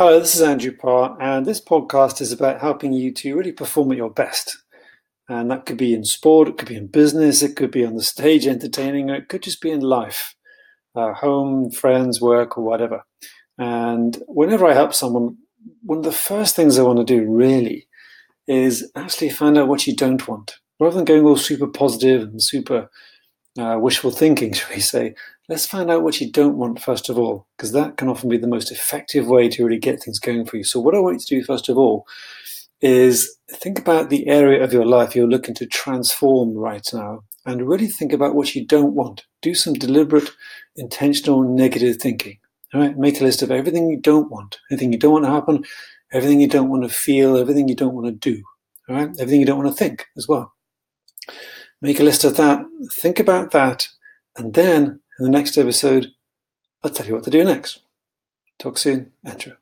Hello, this is Andrew Parr, and this podcast is about helping you to really perform at your best. And that could be in sport, it could be in business, it could be on the stage entertaining, or it could just be in life, home, friends, work, or whatever. And whenever I help someone, one of the first things I want to do really is actually find out what you don't want. Rather than going all super positive and super wishful thinking, shall we say, let's find out what you don't want first of all, because that can often be the most effective way to really get things going for you. So what I want you to do first of all is think about the area of your life you're looking to transform right now and really think about what you don't want. Do some deliberate, intentional, negative thinking. All right, make a list of everything you don't want, everything you don't want to happen, everything you don't want to feel, everything you don't want to do, all right, everything you don't want to think as well. Make a list of that, think about that, and then in the next episode, I'll tell you what to do next. Talk soon, Andrew.